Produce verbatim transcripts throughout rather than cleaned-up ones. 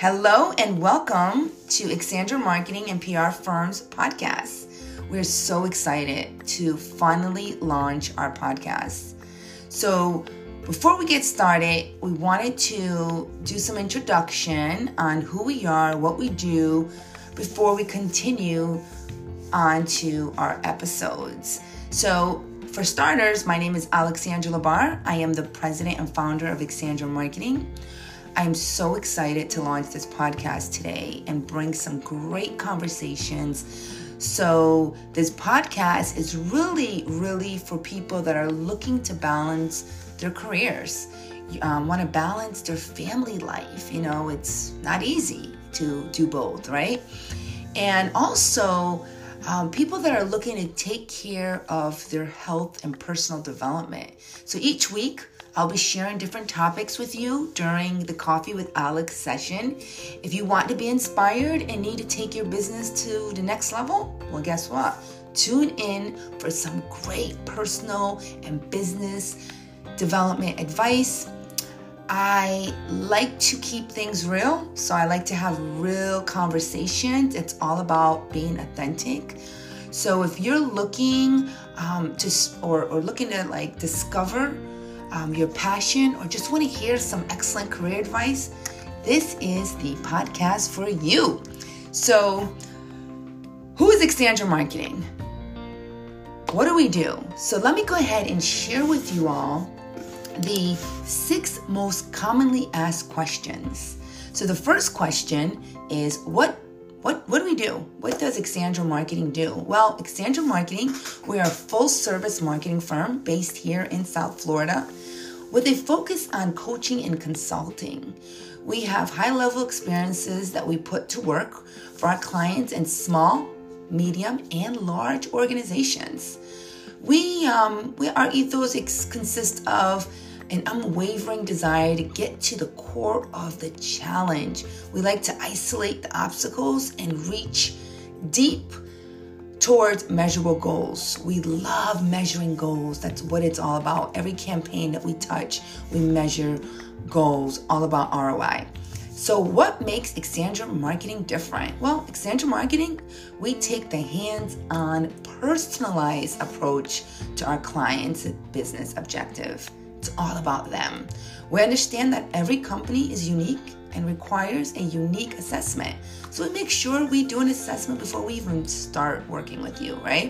Hello and welcome to Xandra Marketing and P R Firms podcast. We're so excited to finally launch our podcast. So before we get started, we wanted to do some introduction on who we are, what we do, before we continue on to our episodes. So for starters, my name is Alexandra Barr. I am the president and founder of Xandra Marketing. I am so excited to launch this podcast today and bring some great conversations. So this podcast is really, really for people that are looking to balance their careers, um, want to balance their family life. You know, it's not easy to do both, right? And also um, people that are looking to take care of their health and personal development. So each week, I'll be sharing different topics with you during the Coffee with Alex session. If you want to be inspired and need to take your business to the next level, well, guess what? Tune in for some great personal and business development advice. I like to keep things real, so I like to have real conversations. It's all about being authentic. So if you're looking um, to or, or looking to like discover Um, your passion, or just want to hear some excellent career advice, this is the podcast for you. So, who is Xandra Marketing? What do we do? So let me go ahead and share with you all the six most commonly asked questions. So the first question is, what What what do we do? What does Xandra Marketing do? Well, Xandra Marketing, we are a full-service marketing firm based here in South Florida with a focus on coaching and consulting. We have high-level experiences that we put to work for our clients in small, medium, and large organizations. We, um, we our ethos consists of an unwavering desire to get to the core of the challenge. We like to isolate the obstacles and reach deep towards measurable goals. We love measuring goals. That's what it's all about. Every campaign that we touch, we measure goals, all about R O I. So what makes Xandra Marketing different? Well, Xandra Marketing, we take the hands-on, personalized approach to our clients' business objective. It's all about them. We understand that every company is unique and requires a unique assessment. So we make sure we do an assessment before we even start working with you, right?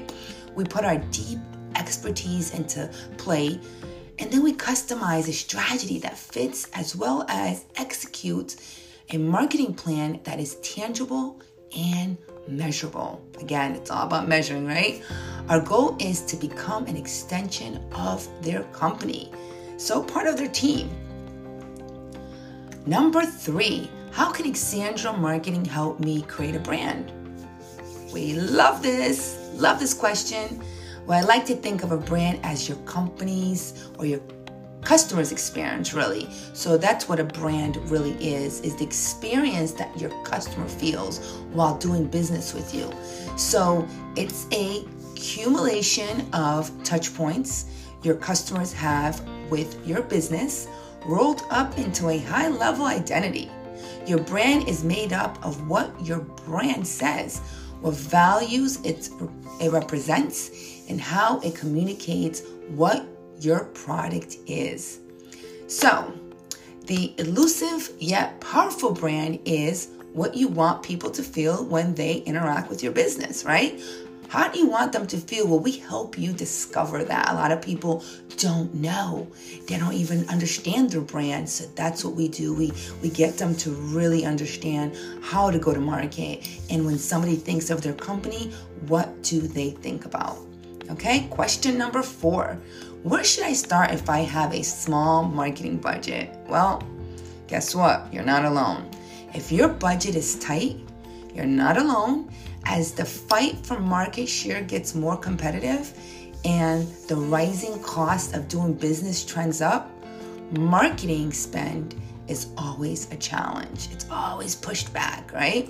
We put our deep expertise into play, and then we customize a strategy that fits as well as execute a marketing plan that is tangible and measurable. Again, it's all about measuring, right? Our goal is to become an extension of their company. So part of their team. Number three, how can Xandra Marketing help me create a brand? We love this, love this question. Well, I like to think of a brand as your company's or your customer's experience, really. So that's what a brand really is, is the experience that your customer feels while doing business with you. So it's a accumulation of touch points your customers have with your business, rolled up into a high-level identity. Your brand is made up of what your brand says, what values it, it represents, and how it communicates what your product is. So, the elusive yet powerful brand is what you want people to feel when they interact with your business, right? How do you want them to feel? Well, we help you discover that. A lot of people don't know. They don't even understand their brand. So that's what we do. We we get them to really understand how to go to market. And when somebody thinks of their company, what do they think about? Okay, question number four. Where should I start if I have a small marketing budget? Well, guess what? You're not alone. If your budget is tight, you're not alone. As the fight for market share gets more competitive and the rising cost of doing business trends up, marketing spend is always a challenge. It's always pushed back, right?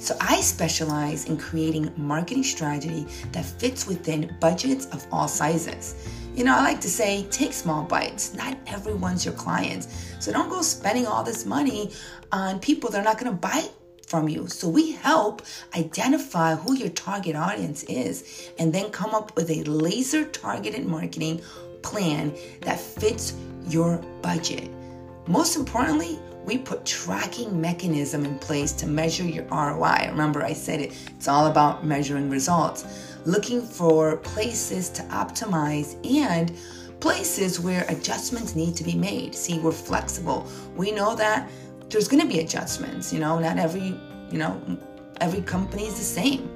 So I specialize in creating marketing strategy that fits within budgets of all sizes. You know, I like to say, take small bites. Not everyone's your client. So don't go spending all this money on people that are not going to buy from you. So we help identify who your target audience is and then come up with a laser targeted marketing plan that fits your budget. Most importantly, we put tracking mechanism in place to measure your R O I. Remember, I said it, it's all about measuring results, looking for places to optimize and places where adjustments need to be made. See, we're flexible. We know that there's going to be adjustments. You know, not every, you know, every company is the same.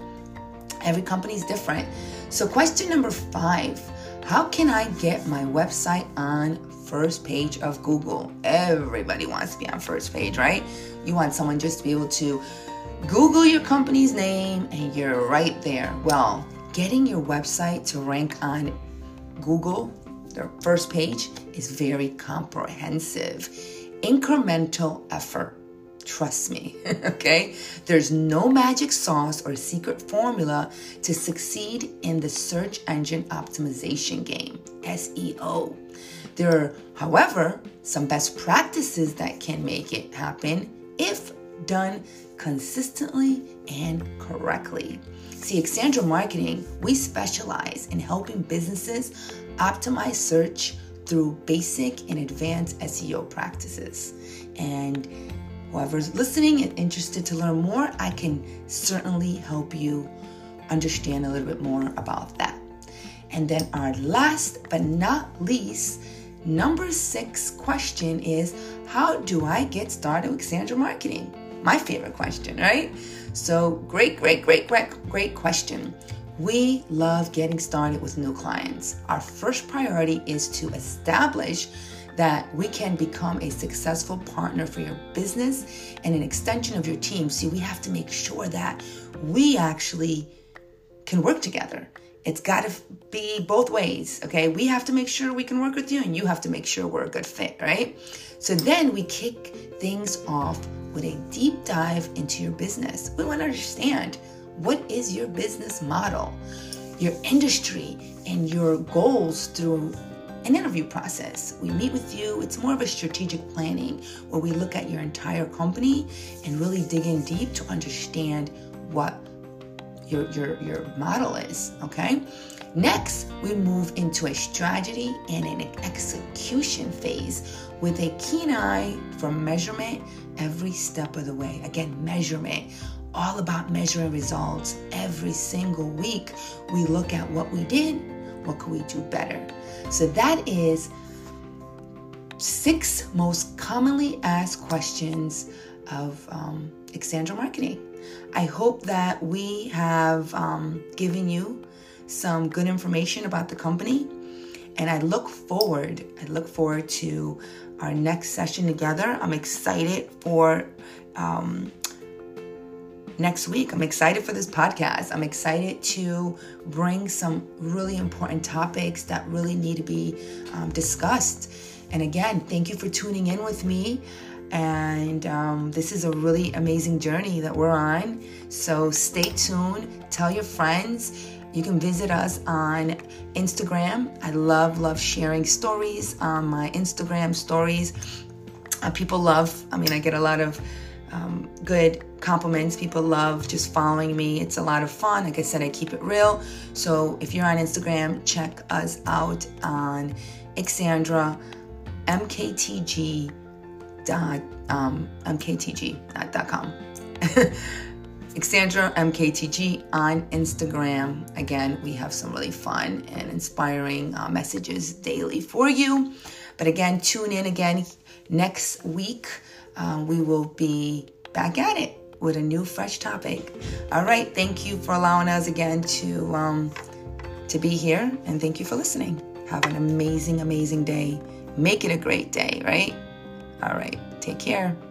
Every company is different. So question number five, how can I get my website on first page of Google? Everybody wants to be on first page, right? You want someone just to be able to Google your company's name and you're right there. Well, getting your website to rank on Google, their first page, is very comprehensive. Incremental effort. Trust me, okay? There's no magic sauce or secret formula to succeed in the search engine optimization game, S E O. There are, however, some best practices that can make it happen if done consistently and correctly. See, Xandra Marketing, we specialize in helping businesses optimize search through basic and advanced S E O practices. And whoever's listening and interested to learn more, I can certainly help you understand a little bit more about that. And then our last but not least, number six question is, how do I get started with Xandra Marketing? My favorite question, right? So great, great, great, great, great question. We love getting started with new clients. Our first priority is to establish that we can become a successful partner for your business and an extension of your team. See, we have to make sure that we actually can work together. It's got to be both ways, okay? We have to make sure we can work with you and you have to make sure we're a good fit, right? So then we kick things off with a deep dive into your business. We want to understand, what is your business model, your industry, and your goals through an interview process. We meet with you. It's more of a strategic planning where we look at your entire company and really dig in deep to understand what Your, your your model is, okay? Next, we move into a strategy and an execution phase with a keen eye for measurement every step of the way. Again, measurement, all about measuring results. Every single week, we look at what we did, what could we do better? So that is six most commonly asked questions of um, Xandra Marketing. I hope that we have um, given you some good information about the company, and I look forward, I look forward to our next session together. I'm excited for um, next week. I'm excited for this podcast. I'm excited to bring some really important topics that really need to be um, discussed. And again, thank you for tuning in with me. And um, this is a really amazing journey that we're on. So stay tuned. Tell your friends. You can visit us on Instagram. I love, love sharing stories on my Instagram stories. Uh, people love, I mean, I get a lot of um, good compliments. People love just following me. It's a lot of fun. Like I said, I keep it real. So if you're on Instagram, check us out on Xandra M K T G. Dot, um, mktg, not dot com. Xandra M K T G on Instagram. Again, we have some really fun and inspiring uh, messages daily for you. But again, tune in again next week. Uh, we will be back at it with a new, fresh topic. All right. Thank you for allowing us again to um, to be here, and thank you for listening. Have an amazing, amazing day. Make it a great day, right? All right, take care.